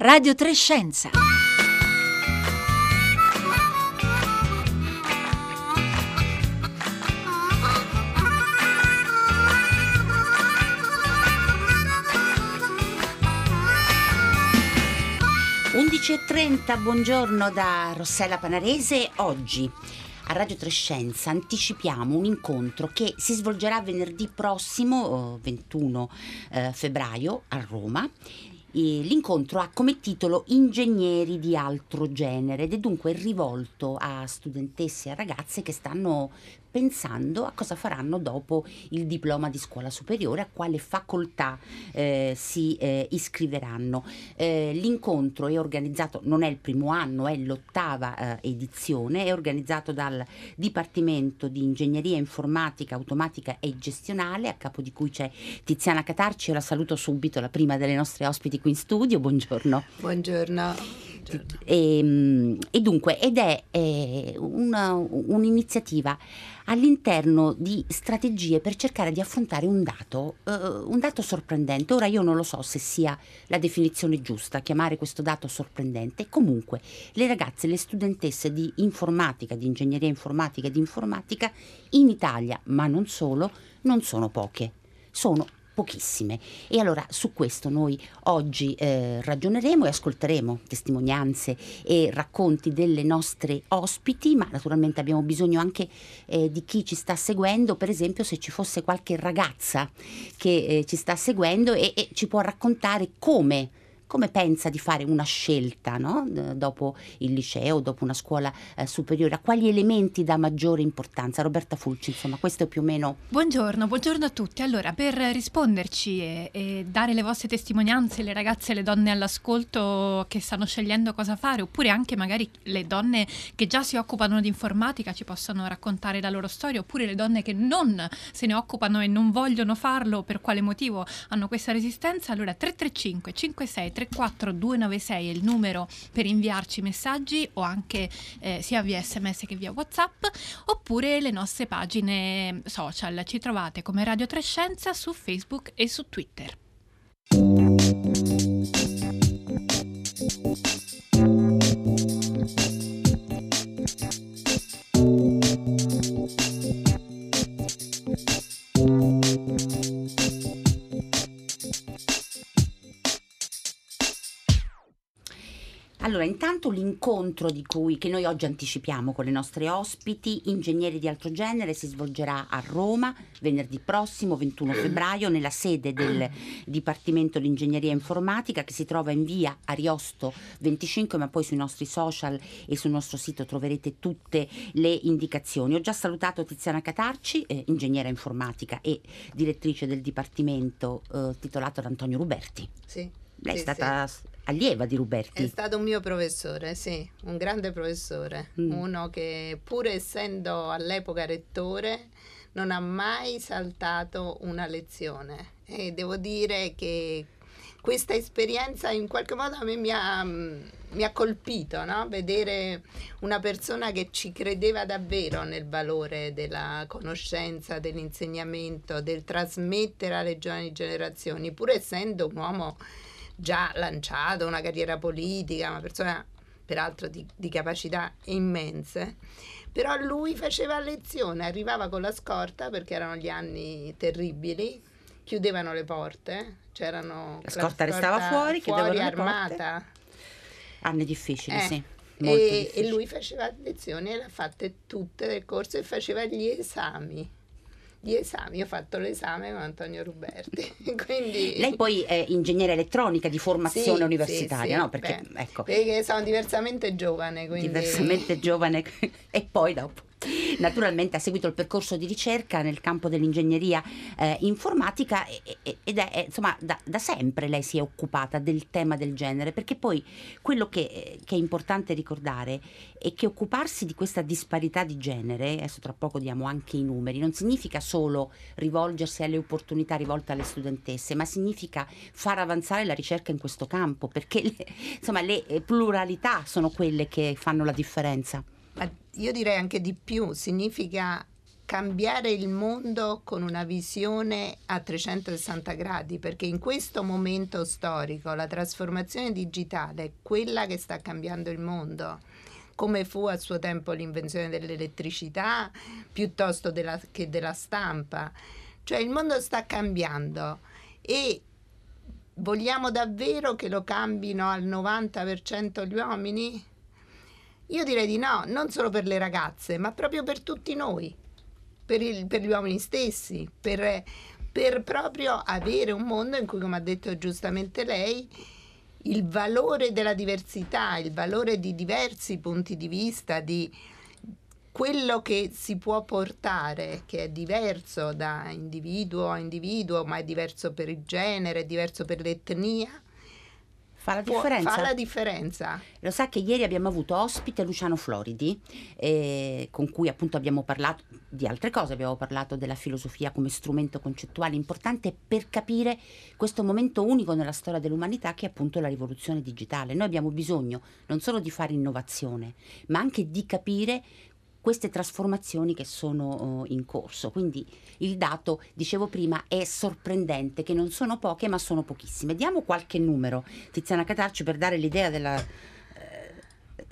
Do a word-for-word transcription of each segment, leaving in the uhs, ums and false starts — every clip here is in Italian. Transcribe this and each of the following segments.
Radio tre Scienza. undici e trenta, buongiorno da Rossella Panarese. Oggi a Radio tre Scienza anticipiamo un incontro che si svolgerà venerdì prossimo, ventuno febbraio, a Roma. L'incontro ha come titolo Ingegneri di altro genere ed è dunque rivolto a studentesse e ragazze che stanno pensando a cosa faranno dopo il diploma di scuola superiore, a quale facoltà eh, si eh, iscriveranno. Eh, l'incontro è organizzato, non è il primo anno, è l'ottava eh, edizione, è organizzato dal Dipartimento di Ingegneria Informatica, Automatica e Gestionale, a capo di cui c'è Tiziana Catarci. Io la saluto subito, la prima delle nostre ospiti qui in studio. Buongiorno. Buongiorno. E, e dunque ed è, è una, un'iniziativa all'interno di strategie per cercare di affrontare un dato, eh, un dato sorprendente. Ora io non lo so se sia la definizione giusta chiamare questo dato sorprendente. Comunque le ragazze, le studentesse di informatica, di ingegneria informatica e di informatica in Italia, ma non solo, non sono poche, sono pochissime. E allora su questo noi oggi eh, ragioneremo e ascolteremo testimonianze e racconti delle nostre ospiti, ma naturalmente abbiamo bisogno anche eh, di chi ci sta seguendo. Per esempio, se ci fosse qualche ragazza che eh, ci sta seguendo e, e ci può raccontare come come pensa di fare una scelta, no? Dopo il liceo, dopo una scuola eh, superiore, a quali elementi dà maggiore importanza? Roberta Fulci, insomma, questo è più o meno... Buongiorno, buongiorno a tutti. Allora, per risponderci e, e dare le vostre testimonianze, le ragazze e le donne all'ascolto che stanno scegliendo cosa fare, oppure anche magari le donne che già si occupano di informatica ci possono raccontare la loro storia, oppure le donne che non se ne occupano e non vogliono farlo, per quale motivo hanno questa resistenza, allora tre tre cinque cinque sei tre quattro due nove sei è il numero per inviarci messaggi, o anche eh, sia via sms che via WhatsApp, oppure le nostre pagine social. Ci trovate come Radio tre Scienza su Facebook e su Twitter. Allora, intanto l'incontro di cui che noi oggi anticipiamo con le nostre ospiti, Ingegneri di altro genere, si svolgerà a Roma venerdì prossimo ventuno febbraio nella sede del Dipartimento di Ingegneria Informatica, che si trova in via Ariosto venticinque, ma poi sui nostri social e sul nostro sito troverete tutte le indicazioni. Ho già salutato Tiziana Catarci, eh, ingegnera informatica e direttrice del Dipartimento eh, titolato ad Antonio Ruberti. Sì. Lei sì, è stata... Sì. Allieva di Ruberti. È stato un mio professore, sì, un grande professore, mm. uno che, pur essendo all'epoca rettore, non ha mai saltato una lezione, e devo dire che questa esperienza in qualche modo a me mi ha, mi ha colpito, no? Vedere una persona che ci credeva davvero nel valore della conoscenza, dell'insegnamento, del trasmettere alle giovani generazioni, pur essendo un uomo già lanciato, una carriera politica, una persona peraltro di, di capacità immense. Però lui faceva lezione, arrivava con la scorta, perché erano gli anni terribili, chiudevano le porte, c'erano la scorta, la scorta restava fuori, fuori armata. Anni difficili, eh, sì. Molto e, difficili. E lui faceva lezioni, le ha fatte tutte del corso, e faceva gli esami. Gli esami, ho fatto l'esame con Antonio Ruberti. Quindi... Lei poi è ingegnere elettronica di formazione sì, universitaria, sì, no? Perché, beh, ecco... perché sono diversamente giovane. Quindi... Diversamente giovane e poi dopo. Naturalmente ha seguito il percorso di ricerca nel campo dell'ingegneria eh, informatica ed è, è insomma da, da sempre lei si è occupata del tema del genere, perché poi quello che, che è importante ricordare è che occuparsi di questa disparità di genere, adesso tra poco diamo anche i numeri, non significa solo rivolgersi alle opportunità rivolte alle studentesse, ma significa far avanzare la ricerca in questo campo, perché le, insomma le pluralità sono quelle che fanno la differenza. Io direi anche di più, significa cambiare il mondo con una visione a trecentosessanta gradi, perché in questo momento storico la trasformazione digitale è quella che sta cambiando il mondo, come fu a suo tempo l'invenzione dell'elettricità piuttosto della, che della stampa. Cioè il mondo sta cambiando e vogliamo davvero che lo cambino al novanta per cento gli uomini? Io direi di no, non solo per le ragazze, ma proprio per tutti noi, per, il, per gli uomini stessi, per, per proprio avere un mondo in cui, come ha detto giustamente lei, il valore della diversità, il valore di diversi punti di vista, di quello che si può portare, che è diverso da individuo a individuo, ma è diverso per il genere, è diverso per l'etnia. Fa la differenza. Fa la differenza. Lo sa che ieri abbiamo avuto ospite Luciano Floridi, eh, con cui appunto abbiamo parlato di altre cose, abbiamo parlato della filosofia come strumento concettuale importante per capire questo momento unico nella storia dell'umanità che è appunto la rivoluzione digitale. Noi abbiamo bisogno non solo di fare innovazione, ma anche di capire queste trasformazioni che sono in corso. Quindi il dato, dicevo prima, è sorprendente, che non sono poche ma sono pochissime. Diamo qualche numero, Tiziana Catarci, per dare l'idea della...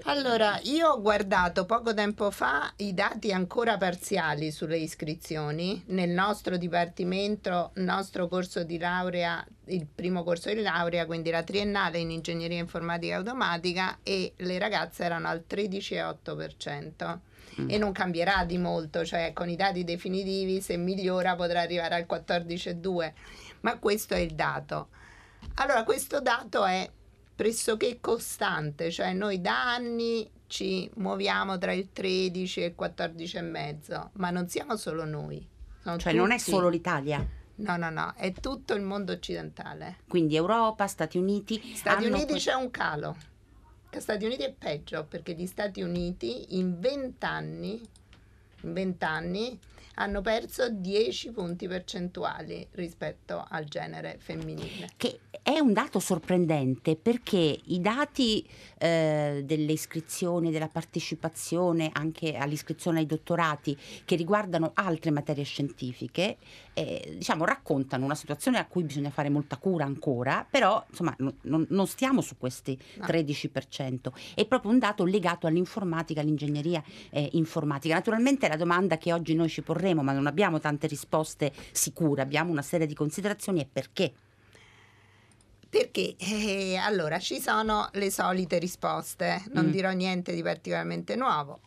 Allora, io ho guardato poco tempo fa i dati ancora parziali sulle iscrizioni nel nostro dipartimento, nostro corso di laurea, il primo corso di laurea, quindi la triennale in ingegneria informatica automatica, e le ragazze erano al tredici virgola otto per cento. Mm. E non cambierà di molto, cioè con i dati definitivi se migliora potrà arrivare al quattordici virgola due, ma questo è il dato. Allora questo dato è pressoché costante, cioè noi da anni ci muoviamo tra il tredici e il quattordici virgola cinque, ma non siamo solo noi. Sono cioè tutti... non è solo l'Italia. No, no, no, è tutto il mondo occidentale. Quindi Europa, Stati Uniti... Stati hanno... Uniti c'è un calo. Stati Uniti è peggio, perché gli Stati Uniti in vent'anni in vent'anni hanno perso dieci punti percentuali rispetto al genere femminile, che è un dato sorprendente, perché i dati eh, delle iscrizioni, della partecipazione anche all'iscrizione ai dottorati che riguardano altre materie scientifiche eh, diciamo raccontano una situazione a cui bisogna fare molta cura ancora, però insomma non, non stiamo su questi tredici per cento, no. È proprio un dato legato all'informatica, all'ingegneria eh, informatica. Naturalmente la domanda che oggi noi ci porremo, ma non abbiamo tante risposte sicure, abbiamo una serie di considerazioni. E perché? Perché eh, allora ci sono le solite risposte, non mm. dirò niente di particolarmente nuovo.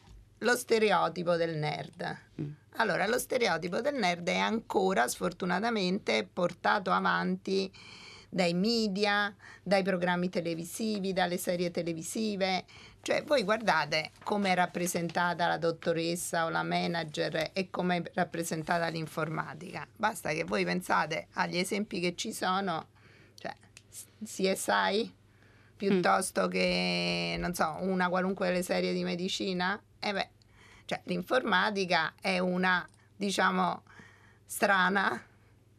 Lo stereotipo del nerd. Mm. Allora lo stereotipo del nerd è ancora sfortunatamente portato avanti dai media, dai programmi televisivi, dalle serie televisive. Cioè voi guardate come è rappresentata la dottoressa o la manager e come è rappresentata l'informatica. Basta che voi pensate agli esempi che ci sono, cioè C S I piuttosto mm. che non so, una qualunque delle serie di medicina. E beh, cioè l'informatica è una, diciamo, strana,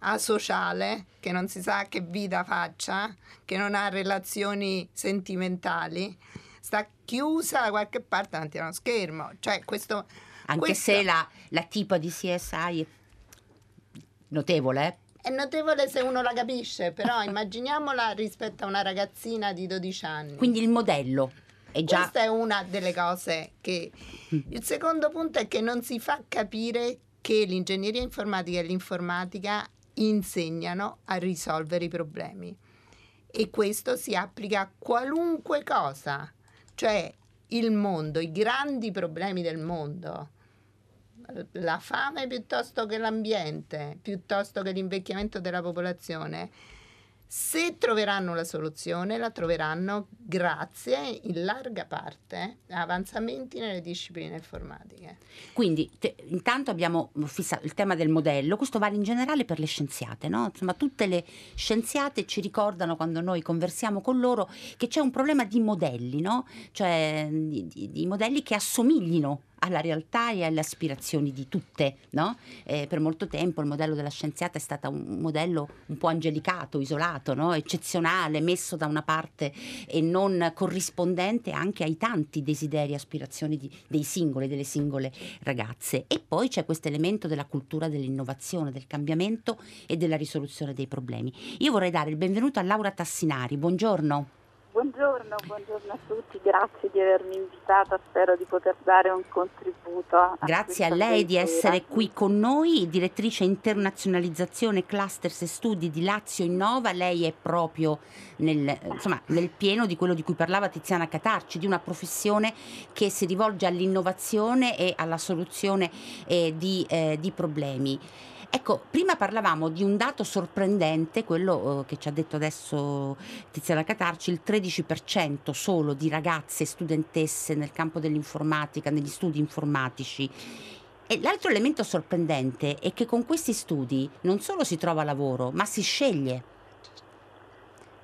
asociale, che non si sa che vita faccia, che non ha relazioni sentimentali, sta chiusa da qualche parte davanti a uno schermo. Cioè questo, anche questo, se la, la tipa di C S I è notevole, eh? È notevole se uno la capisce, però immaginiamola rispetto a una ragazzina di dodici anni. Quindi il modello è già... Questa è una delle cose che... Il secondo punto è che non si fa capire che l'ingegneria informatica e l'informatica insegnano a risolvere i problemi, e questo si applica a qualunque cosa. Cioè il mondo, i grandi problemi del mondo, la fame piuttosto che l'ambiente, piuttosto che l'invecchiamento della popolazione, se troveranno la soluzione la troveranno grazie in larga parte a avanzamenti nelle discipline informatiche. Quindi te, intanto abbiamo fissato il tema del modello. Questo vale in generale per le scienziate, no? Insomma tutte le scienziate ci ricordano, quando noi conversiamo con loro, che c'è un problema di modelli, no? Cioè di, di, di modelli che assomiglino alla realtà e alle aspirazioni di tutte, no? Eh, per molto tempo il modello della scienziata è stato un modello un po' angelicato, isolato, no? Eccezionale, messo da una parte e non corrispondente anche ai tanti desideri e aspirazioni di, dei singoli, delle singole ragazze. E poi c'è questo elemento della cultura dell'innovazione, del cambiamento e della risoluzione dei problemi. Io vorrei dare il benvenuto a Laura Tassinari. Buongiorno. Buongiorno, buongiorno a tutti, grazie di avermi invitata, spero di poter dare un contributo. A grazie a lei di essere qui con noi, direttrice internazionalizzazione, clusters e studi di Lazio Inova. Lei è proprio nel, insomma, nel pieno di quello di cui parlava Tiziana Catarci, di una professione che si rivolge all'innovazione e alla soluzione eh, di, eh, di problemi. Ecco, prima parlavamo di un dato sorprendente, quello eh, che ci ha detto adesso Tiziana Catarci, il tredici per cento solo di ragazze studentesse nel campo dell'informatica, negli studi informatici. E l'altro elemento sorprendente è che con questi studi non solo si trova lavoro, ma si sceglie.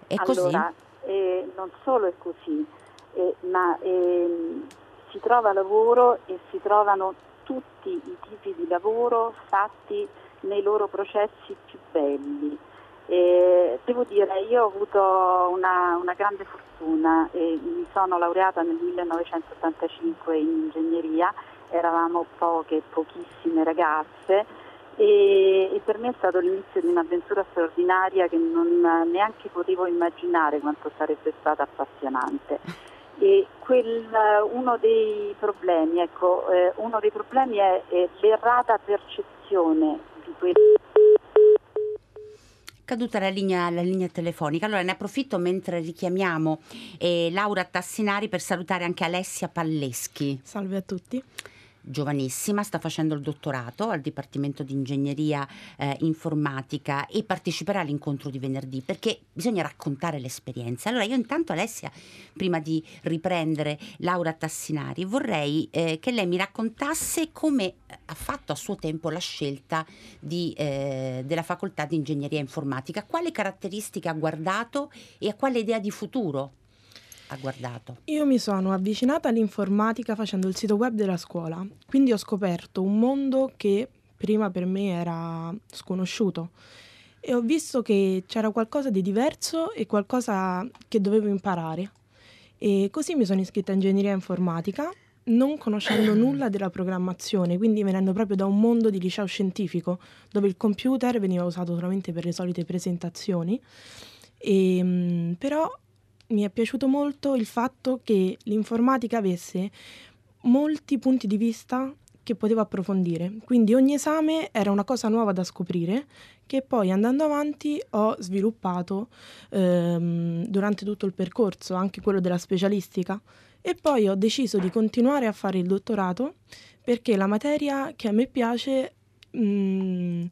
È così? Allora, eh, non solo è così, eh, ma eh, si trova lavoro e si trovano tutti i tipi di lavoro fatti nei loro processi più belli. Eh, devo dire, io ho avuto una, una grande fortuna, eh, mi sono laureata nel millenovecentottantacinque in ingegneria, eravamo poche, pochissime ragazze e, e per me è stato l'inizio di un'avventura straordinaria che non neanche potevo immaginare quanto sarebbe stata appassionante. E quel, uno dei problemi, ecco, eh, uno dei problemi è, è l'errata percezione di quel... Caduta la linea, la linea telefonica. Allora ne approfitto mentre richiamiamo eh, Laura Tassinari per salutare anche Alessia Palleschi. Salve a tutti. Giovanissima, sta facendo il dottorato al Dipartimento di Ingegneria eh, Informatica e parteciperà all'incontro di venerdì, perché bisogna raccontare l'esperienza. Allora io intanto, Alessia, prima di riprendere Laura Tassinari, vorrei eh, che lei mi raccontasse come ha fatto a suo tempo la scelta di, eh, della facoltà di Ingegneria Informatica, quale caratteristiche ha guardato e a quale idea di futuro ha guardato. Io mi sono avvicinata all'informatica facendo il sito web della scuola, quindi ho scoperto un mondo che prima per me era sconosciuto e ho visto che c'era qualcosa di diverso e qualcosa che dovevo imparare, e così mi sono iscritta a ingegneria informatica non conoscendo nulla della programmazione, quindi venendo proprio da un mondo di liceo scientifico dove il computer veniva usato solamente per le solite presentazioni. E, mh, però mi è piaciuto molto il fatto che l'informatica avesse molti punti di vista che potevo approfondire, quindi ogni esame era una cosa nuova da scoprire che poi andando avanti ho sviluppato ehm, durante tutto il percorso, anche quello della specialistica, e poi ho deciso di continuare a fare il dottorato perché la materia che a me piace mh,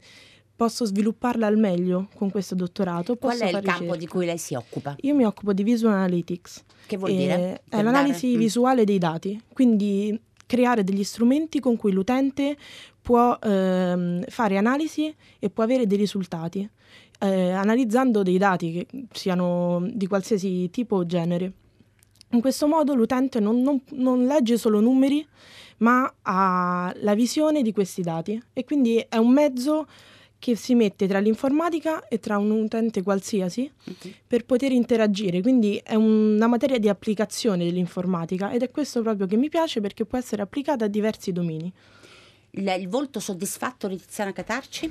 posso svilupparla al meglio con questo dottorato. Posso Qual è il campo ricerca. di cui lei si occupa? Io mi occupo di Visual Analytics. Che vuol dire? È l'analisi mm. visuale dei dati, quindi creare degli strumenti con cui l'utente può ehm, fare analisi e può avere dei risultati, eh, analizzando dei dati che siano di qualsiasi tipo o genere. In questo modo l'utente non, non, non legge solo numeri, ma ha la visione di questi dati, e quindi è un mezzo che si mette tra l'informatica e tra un utente qualsiasi okay. per poter interagire, quindi è una materia di applicazione dell'informatica, ed è questo proprio che mi piace perché può essere applicata a diversi domini. Il, il volto soddisfatto di Tiziana Catarci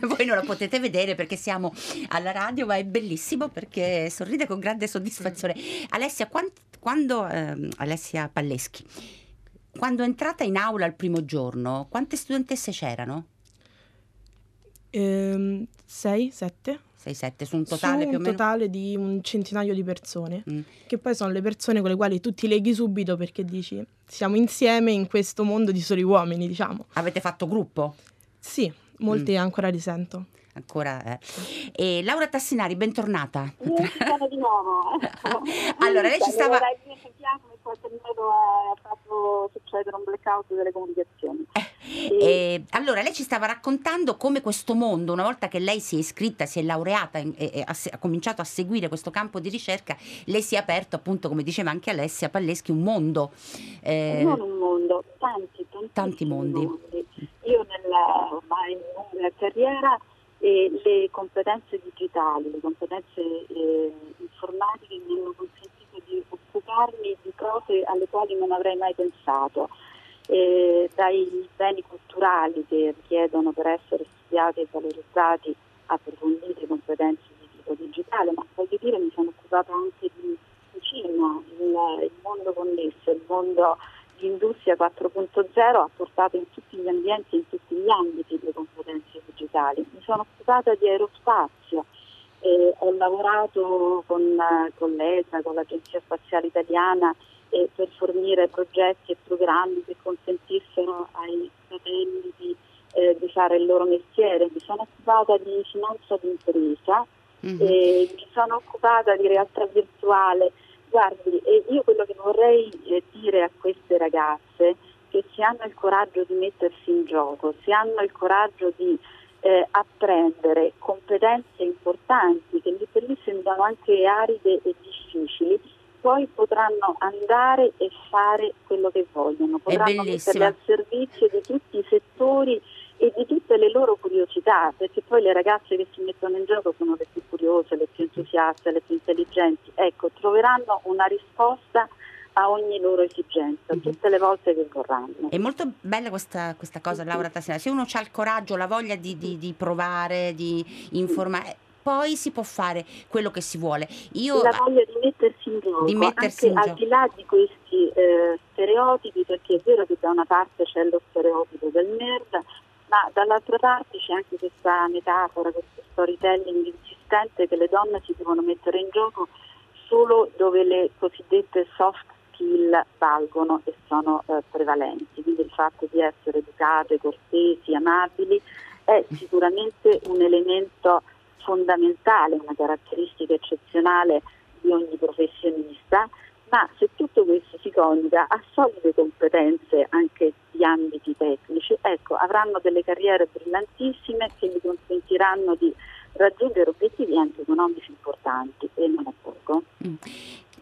voi non la potete vedere perché siamo alla radio, ma è bellissimo perché sorride con grande soddisfazione. Alessia, quant, quando, ehm, Alessia Palleschi, quando è entrata in aula il primo giorno, quante studentesse c'erano? sei sette sei sette su un totale, su un più o meno? Totale di un centinaio di persone mm. che poi sono le persone con le quali tu ti leghi subito, perché dici siamo insieme in questo mondo di soli uomini, diciamo. Avete fatto gruppo? Sì, molte mm. ancora risento. Ancora, eh. E Laura Tassinari, bentornata. Io sono di nuovo. Allora, lei ci stava... ha fatto succedere un blackout delle comunicazioni. Eh, e... eh, allora, lei ci stava raccontando come questo mondo, una volta che lei si è iscritta, si è laureata e, e ha, ha cominciato a seguire questo campo di ricerca, le si è aperto, appunto, come diceva anche Alessia Palleschi, un mondo. Eh... Non un mondo, visto tanti, tanti mondi. mondi. Io nella ormai lunga carriera eh, le competenze digitali, le competenze eh, informatiche mi hanno consentito di occuparmi di cose alle quali non avrei mai pensato, eh, dai beni culturali che richiedono per essere studiati e valorizzati approfondite competenze di tipo digitale, ma voglio dire mi sono occupata anche di cinema, il, il mondo connesso, il mondo di industria quattro punto zero ha portato in tutti gli ambienti, in tutti gli ambiti le competenze digitali. Mi sono occupata di aerospazio, eh, ho lavorato con, con l'E S A, con l'Agenzia Spaziale Italiana eh, per fornire progetti e programmi che consentissero ai satelliti eh, di fare il loro mestiere. Mi sono occupata di finanza d'impresa, mm-hmm. eh, mi sono occupata di realtà virtuale. Guardi, io quello che vorrei dire a queste ragazze è che se hanno il coraggio di mettersi in gioco, se hanno il coraggio di eh, apprendere competenze importanti che lì per lì sembrano anche aride e difficili, poi potranno andare e fare quello che vogliono, potranno metterle al servizio di tutti i settori e di tutte le loro curiosità, perché poi le ragazze che si mettono in gioco sono le più curiose, le più entusiaste, le più intelligenti. Ecco, troveranno una risposta a ogni loro esigenza, mm-hmm. tutte le volte che vorranno. È molto bella questa, questa cosa, Laura Tassinari. Se uno ha il coraggio, la voglia di, di, di provare, di informare, poi si può fare quello che si vuole. Io la voglia di mettersi in gioco, di mettersi anche in al gioco. Di là di questi eh, stereotipi, perché è vero che da una parte c'è lo stereotipo del nerd, ma dall'altra parte c'è anche questa metafora, questo storytelling insistente che le donne si devono mettere in gioco solo dove le cosiddette soft skill valgono e sono eh, prevalenti. Quindi il fatto di essere educate, cortesi, amabili è sicuramente un elemento fondamentale, una caratteristica eccezionale di ogni professionista, ma se tutto questo si coniuga a solide competenze anche di ambiti tecnici, ecco, avranno delle carriere brillantissime che gli consentiranno di raggiungere obiettivi anche economici importanti, e non a poco. Mm.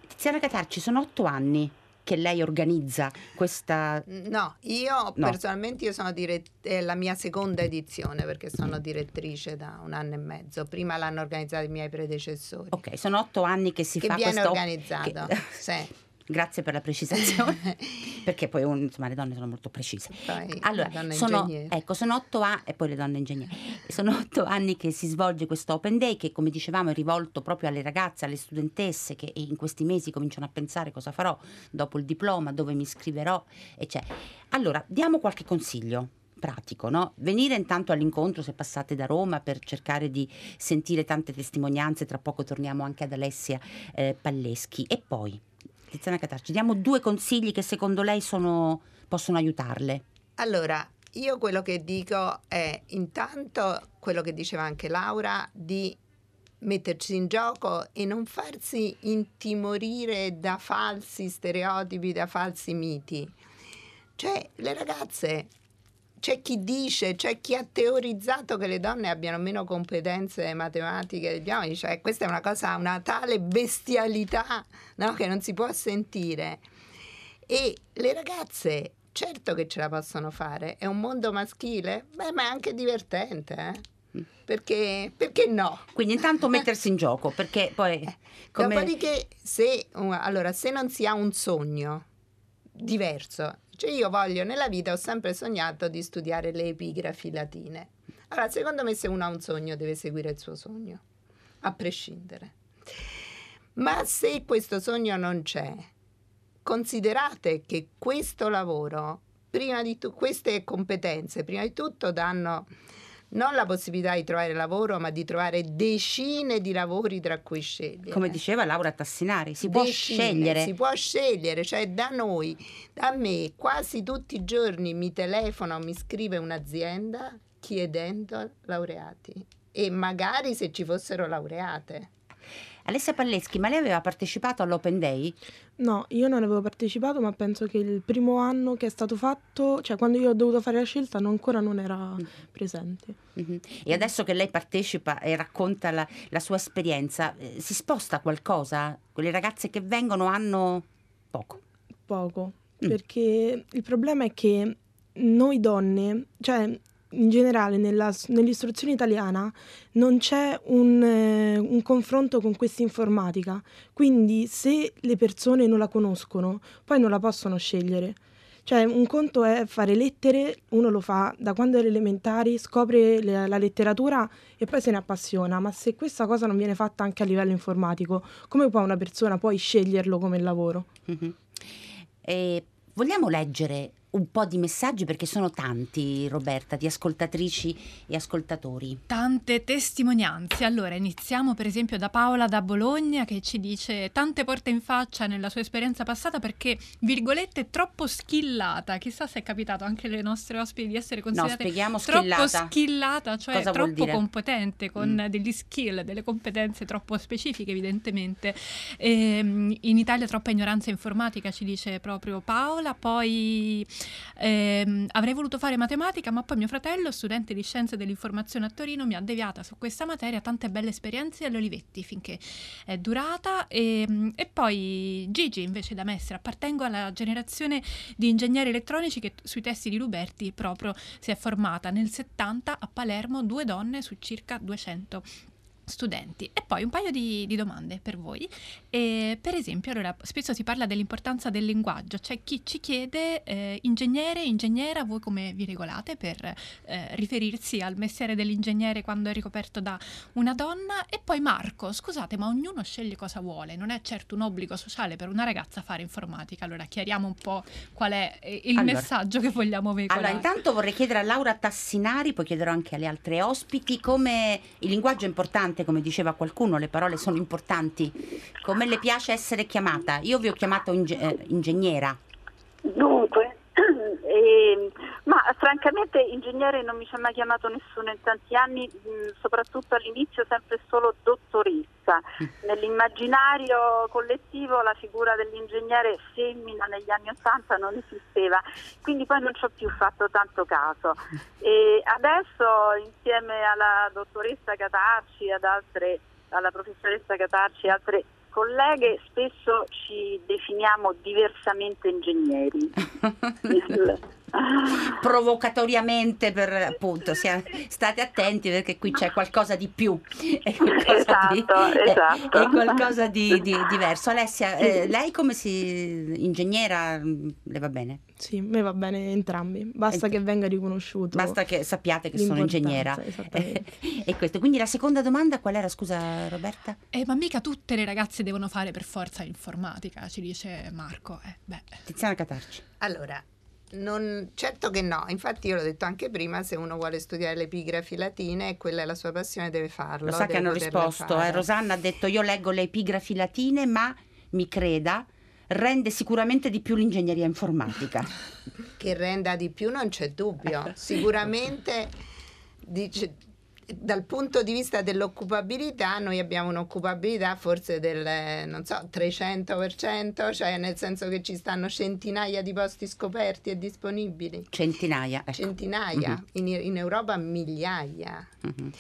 Tiziana Catarci, sono otto anni che lei organizza questa... No, io no. personalmente io sono dirett- è la mia seconda edizione, perché sono direttrice da un anno e mezzo. Prima l'hanno organizzata i miei predecessori. Ok, sono otto anni che si che fa questo... Che viene organizzato, che... sì. Grazie per la precisazione, perché poi insomma le donne sono molto precise. Poi, allora, sono, ecco, sono otto anni e poi le donne ingegneri. Sono otto anni che si svolge questo Open Day, che come dicevamo è rivolto proprio alle ragazze, alle studentesse che in questi mesi cominciano a pensare cosa farò dopo il diploma, dove mi iscriverò, eccetera. Allora, diamo qualche consiglio pratico, no? Venire intanto all'incontro se passate da Roma, per cercare di sentire tante testimonianze. Tra poco torniamo anche ad Alessia eh, Palleschi. E poi Tiziana Catarci, diamo due consigli che secondo lei sono, possono aiutarle. Allora, io quello che dico è intanto quello che diceva anche Laura, di metterci in gioco e non farsi intimorire da falsi stereotipi, da falsi miti. Cioè, le ragazze, c'è chi dice, c'è chi ha teorizzato che le donne abbiano meno competenze matematiche degli uomini, cioè questa è una cosa, una tale bestialità, no? Che non si può sentire. E le ragazze certo che ce la possono fare, è un mondo maschile, beh, ma è anche divertente, eh? Perché, perché no? Quindi intanto mettersi in gioco, perché poi... Come... Dopodiché, se, allora, se non si ha un sogno diverso, cioè io voglio, nella vita ho sempre sognato di studiare le epigrafi latine. Allora, secondo me se uno ha un sogno deve seguire il suo sogno, a prescindere. Ma se questo sogno non c'è, considerate che questo lavoro, prima di tu- queste competenze, prima di tutto danno non la possibilità di trovare lavoro, ma di trovare decine di lavori tra cui scegliere. Come diceva Laura Tassinari, si decine, può scegliere. Si può scegliere, cioè da noi, da me, quasi tutti i giorni mi telefona o mi scrive un'azienda chiedendo laureati, e magari se ci fossero laureate. Alessia Palleschi, ma lei aveva partecipato all'Open Day? No, io non avevo partecipato, ma penso che il primo anno che è stato fatto, cioè quando io ho dovuto fare la scelta, non, ancora non era presente. Mm-hmm. E adesso che lei partecipa e racconta la, la sua esperienza, eh, si sposta qualcosa? Quelle ragazze che vengono hanno poco? Poco. mm. perché il problema è che noi donne, cioè in generale nella, nell'istruzione italiana non c'è un, eh, un confronto con questa informatica, quindi se le persone non la conoscono poi non la possono scegliere. Cioè un conto è fare lettere, uno lo fa da quando è elementari, scopre le, la letteratura e poi se ne appassiona, ma se questa cosa non viene fatta anche a livello informatico, come può una persona poi sceglierlo come lavoro? Mm-hmm. eh, vogliamo leggere un po' di messaggi, perché sono tanti, Roberta, di ascoltatrici e ascoltatori. Tante testimonianze. Allora iniziamo per esempio da Paola da Bologna, che ci dice: tante porte in faccia nella sua esperienza passata perché, virgolette, troppo schillata. Chissà se è capitato anche alle nostre ospiti di essere considerate no, troppo schillata. schillata, cioè cosa troppo competente, con mm. degli skill, delle competenze troppo specifiche evidentemente. E, in Italia troppa ignoranza informatica, ci dice proprio Paola. Poi Eh, avrei voluto fare matematica, ma poi mio fratello, studente di scienze dell'informazione a Torino, mi ha deviata su questa materia. Tante belle esperienze all'Olivetti finché è durata. E, e poi Gigi invece da Mestre: appartengo alla generazione di ingegneri elettronici che sui testi di Ruberti proprio si è formata nel settanta a Palermo, due donne su circa duecento studenti. E poi un paio di, di domande per voi. E, per esempio, allora, spesso si parla dell'importanza del linguaggio. C'è chi ci chiede, eh, ingegnere, ingegnera, voi come vi regolate per eh, riferirsi al mestiere dell'ingegnere quando è ricoperto da una donna? E poi Marco: scusate, ma ognuno sceglie cosa vuole, non è certo un obbligo sociale per una ragazza fare informatica. Allora chiariamo un po' qual è il allora, messaggio che vogliamo veicolare. Allora, intanto vorrei chiedere a Laura Tassinari, poi chiederò anche alle altre ospiti, come il linguaggio è importante. Come diceva qualcuno, le parole sono importanti. Come le piace essere chiamata? Io vi ho chiamato inge- eh, ingegnera. Dunque, eh, ma francamente ingegnere non mi ci ha mai chiamato nessuno in tanti anni, mh, soprattutto all'inizio sempre solo dottoressa. Mm. Nell'immaginario collettivo la figura dell'ingegnere femmina negli anni ottanta non esisteva, quindi poi non ci ho più fatto tanto caso. E adesso, insieme alla dottoressa Catarci, ad altre, alla professoressa Catarci e altre colleghe, spesso ci definiamo diversamente ingegneri. Provocatoriamente, per appunto, sia, state attenti perché qui c'è qualcosa di più, è qualcosa esatto, di, esatto. È, è qualcosa di, di diverso. Alessia, eh, lei come si ingegnera le va bene? Sì, mi va bene entrambi, basta Ent- che venga riconosciuto, basta che sappiate che sono ingegnera. eh, e questo, quindi la seconda domanda qual era, scusa Roberta? Eh, ma mica tutte le ragazze devono fare per forza informatica, ci dice Marco. eh, beh. Tiziana Catarci: allora, non, certo che no, infatti io l'ho detto anche prima, se uno vuole studiare le epigrafi latine e quella è la sua passione, deve farlo. Lo sa che hanno risposto, eh, Rosanna ha detto: io leggo le epigrafi latine, ma mi creda, rende sicuramente di più l'ingegneria informatica. Che renda di più non c'è dubbio, sicuramente dice, dal punto di vista dell'occupabilità noi abbiamo un'occupabilità forse del, non so, trecento per cento, cioè nel senso che ci stanno centinaia di posti scoperti e disponibili. Centinaia, ecco. Centinaia, mm-hmm. in, in Europa migliaia. Mm-hmm.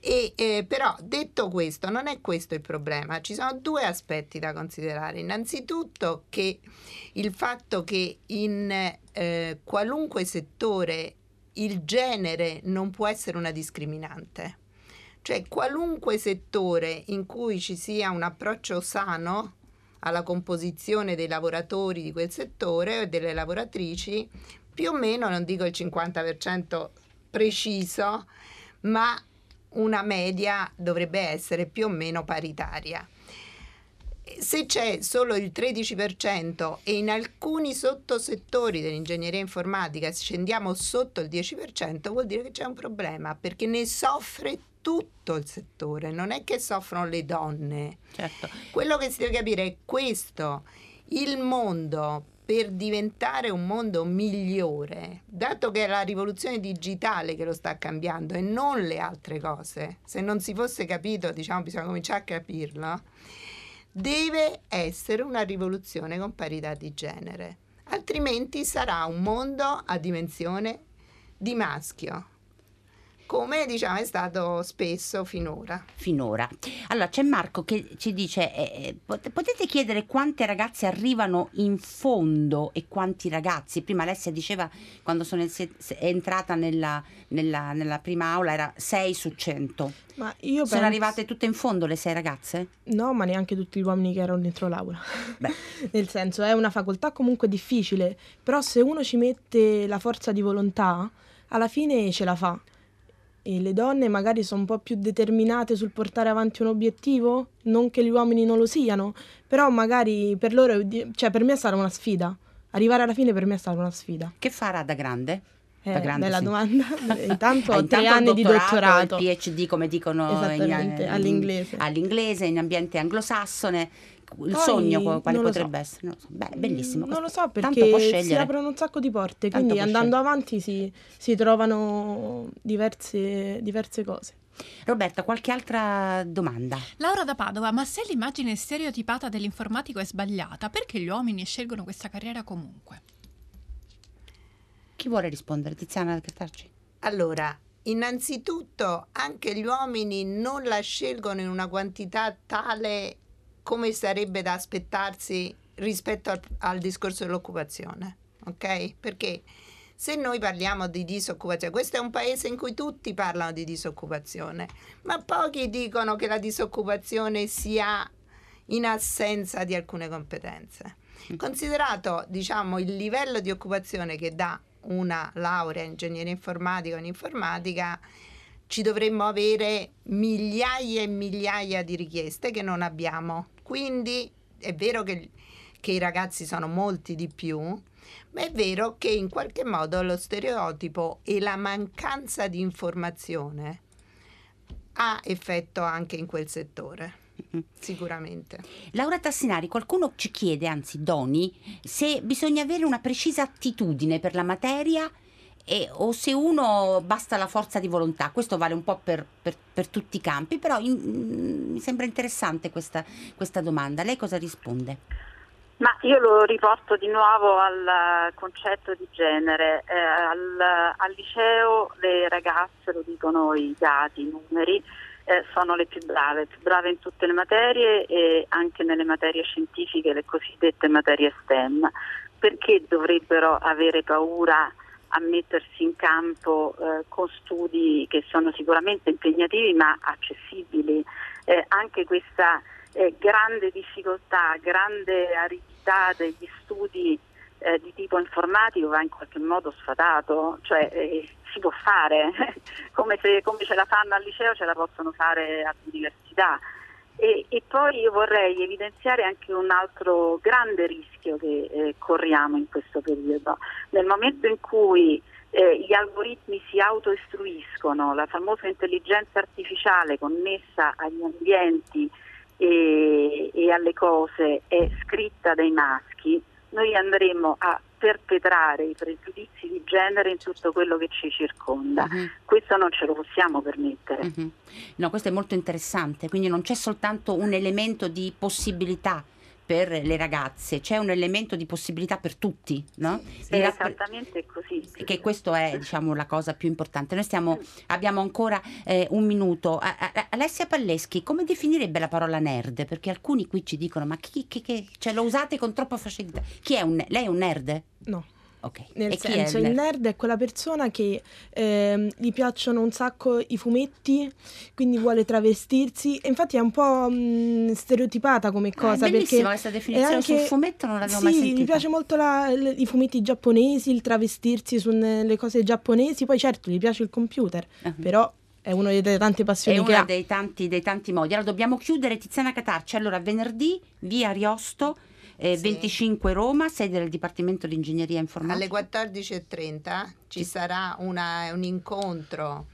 E, eh, però detto questo, non è questo il problema, ci sono due aspetti da considerare. Innanzitutto che il fatto che in eh, qualunque settore il genere non può essere una discriminante, cioè qualunque settore in cui ci sia un approccio sano alla composizione dei lavoratori di quel settore o delle lavoratrici, più o meno, non dico il cinquanta per cento preciso, ma una media dovrebbe essere più o meno paritaria. Se c'è solo il tredici per cento e in alcuni sottosettori dell'ingegneria informatica scendiamo sotto il dieci per cento, vuol dire che c'è un problema, perché ne soffre tutto il settore, non è che soffrono le donne. Certo. Quello che si deve capire è questo: il mondo, per diventare un mondo migliore, dato che è la rivoluzione digitale che lo sta cambiando e non le altre cose, se non si fosse capito, diciamo, bisogna cominciare a capirlo, deve essere una rivoluzione con parità di genere, altrimenti sarà un mondo a dimensione di maschio. come diciamo è stato spesso finora. Finora. Allora c'è Marco che ci dice eh, potete chiedere quante ragazze arrivano in fondo e quanti ragazzi? Prima Alessia diceva quando sono entrata nella, nella, nella prima aula era sei su cento. Ma io sono penso... arrivate tutte in fondo le sei ragazze? No, ma neanche tutti gli uomini che erano dentro l'aula. Beh. Nel senso è una facoltà comunque difficile, però se uno ci mette la forza di volontà alla fine ce la fa. E le donne magari sono un po' più determinate sul portare avanti un obiettivo, non che gli uomini non lo siano, però magari per loro, cioè per me è stata una sfida, arrivare alla fine per me è stata una sfida. Che farà da grande? Eh, da grande bella sì. domanda, intanto ho tre anni di dottorato. Il P H D come dicono in, all'inglese. all'inglese, in ambiente anglosassone. Il Poi, sogno quale potrebbe so. essere? Non so. Beh, bellissimo. Non questo. lo so perché si aprono un sacco di porte, Tanto quindi andando scegliere. avanti si, si trovano diverse, diverse cose. Roberta, qualche altra domanda? Laura da Padova, ma se l'immagine stereotipata dell'informatico è sbagliata, perché gli uomini scelgono questa carriera comunque? Chi vuole rispondere? Tiziana Catarci? Allora, innanzitutto anche gli uomini non la scelgono in una quantità tale come sarebbe da aspettarsi rispetto al, al discorso dell'occupazione, ok? Perché se noi parliamo di disoccupazione, questo è un paese in cui tutti parlano di disoccupazione, ma pochi dicono che la disoccupazione si ha in assenza di alcune competenze. Considerato, diciamo, il livello di occupazione che dà una laurea in ingegneria informatica o in informatica, ci dovremmo avere migliaia e migliaia di richieste che non abbiamo. Quindi è vero che, che i ragazzi sono molti di più, ma è vero che in qualche modo lo stereotipo e la mancanza di informazione ha effetto anche in quel settore. Sicuramente. Laura Tassinari, qualcuno ci chiede, anzi Doni, se bisogna avere una precisa attitudine per la materia E, o se uno basta la forza di volontà. Questo vale un po' per, per, per tutti i campi, però in, in, mi sembra interessante questa, questa domanda. Lei cosa risponde? Ma io lo riporto di nuovo al concetto di genere. Eh, al, al liceo le ragazze, lo dicono i dati, i numeri, eh, sono le più brave, più brave in tutte le materie e anche nelle materie scientifiche, le cosiddette materie STEM. Perché dovrebbero avere paura a mettersi in campo eh, con studi che sono sicuramente impegnativi ma accessibili? Eh, anche questa eh, grande difficoltà, grande aridità degli studi eh, di tipo informatico va in qualche modo sfatato, cioè eh, si può fare, come, se, come ce la fanno al liceo ce la possono fare all'università. E, e poi io vorrei evidenziare anche un altro grande rischio che eh, corriamo in questo periodo. Nel momento in cui eh, gli algoritmi si autoistruiscono, la famosa intelligenza artificiale connessa agli ambienti e, e alle cose è scritta dai maschi, noi andremo a perpetrare i pregiudizi di genere in tutto quello che ci circonda. Uh-huh. Questo non ce lo possiamo permettere. Uh-huh. No, questo è molto interessante, quindi non c'è soltanto un elemento di possibilità per le ragazze, c'è un elemento di possibilità per tutti, no? Sì, esattamente rapp- così. Che questo è, diciamo, la cosa più importante. Noi stiamo, abbiamo ancora eh, un minuto. A- a- Alessia Palleschi, come definirebbe la parola nerd? Perché alcuni qui ci dicono, ma chi, chi, chi cioè, lo usate con troppa facilità. Chi è un, lei è un nerd? No. Okay. Nel e senso, il nerd? il nerd è quella persona che eh, gli piacciono un sacco i fumetti, quindi vuole travestirsi. E infatti è un po' mh, stereotipata come cosa. Ah, è bellissima questa definizione anche, sul fumetto, non l'avevo sì, mai sentita. Sì, gli piace molto la, le, i fumetti giapponesi, il travestirsi sulle cose giapponesi. Poi certo, gli piace il computer, uh-huh. però è una delle tante passioni è che ha. È uno dei tanti, dei tanti modi. Allora dobbiamo chiudere, Tiziana Catarci. Allora venerdì, via Ariosto, Eh, sì. venticinque Roma, sede del Dipartimento di Ingegneria Informatica. Alle quattordici e trenta ci sarà una, un incontro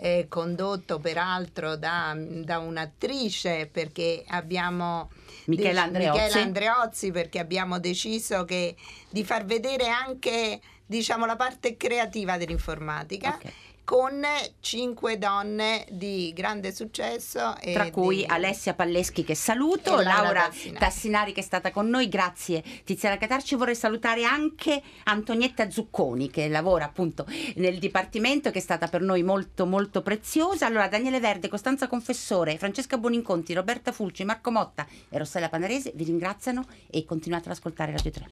eh, condotto peraltro da, da un'attrice, perché abbiamo Michela Andreozzi. Michela Andreozzi, perché abbiamo deciso che, di far vedere anche, diciamo, la parte creativa dell'informatica. Okay. con cinque donne di grande successo, e tra cui di... Alessia Palleschi, che saluto, e Laura, Laura Tassinari. Tassinari che è stata con noi, grazie Tiziana Catarci. Vorrei salutare anche Antonietta Zucconi, che lavora appunto nel dipartimento, che è stata per noi molto molto preziosa. Allora, Daniele Verde, Costanza Confessore, Francesca Buoninconti, Roberta Fulci, Marco Motta e Rossella Panarese vi ringraziano, e continuate ad ascoltare Radio tre.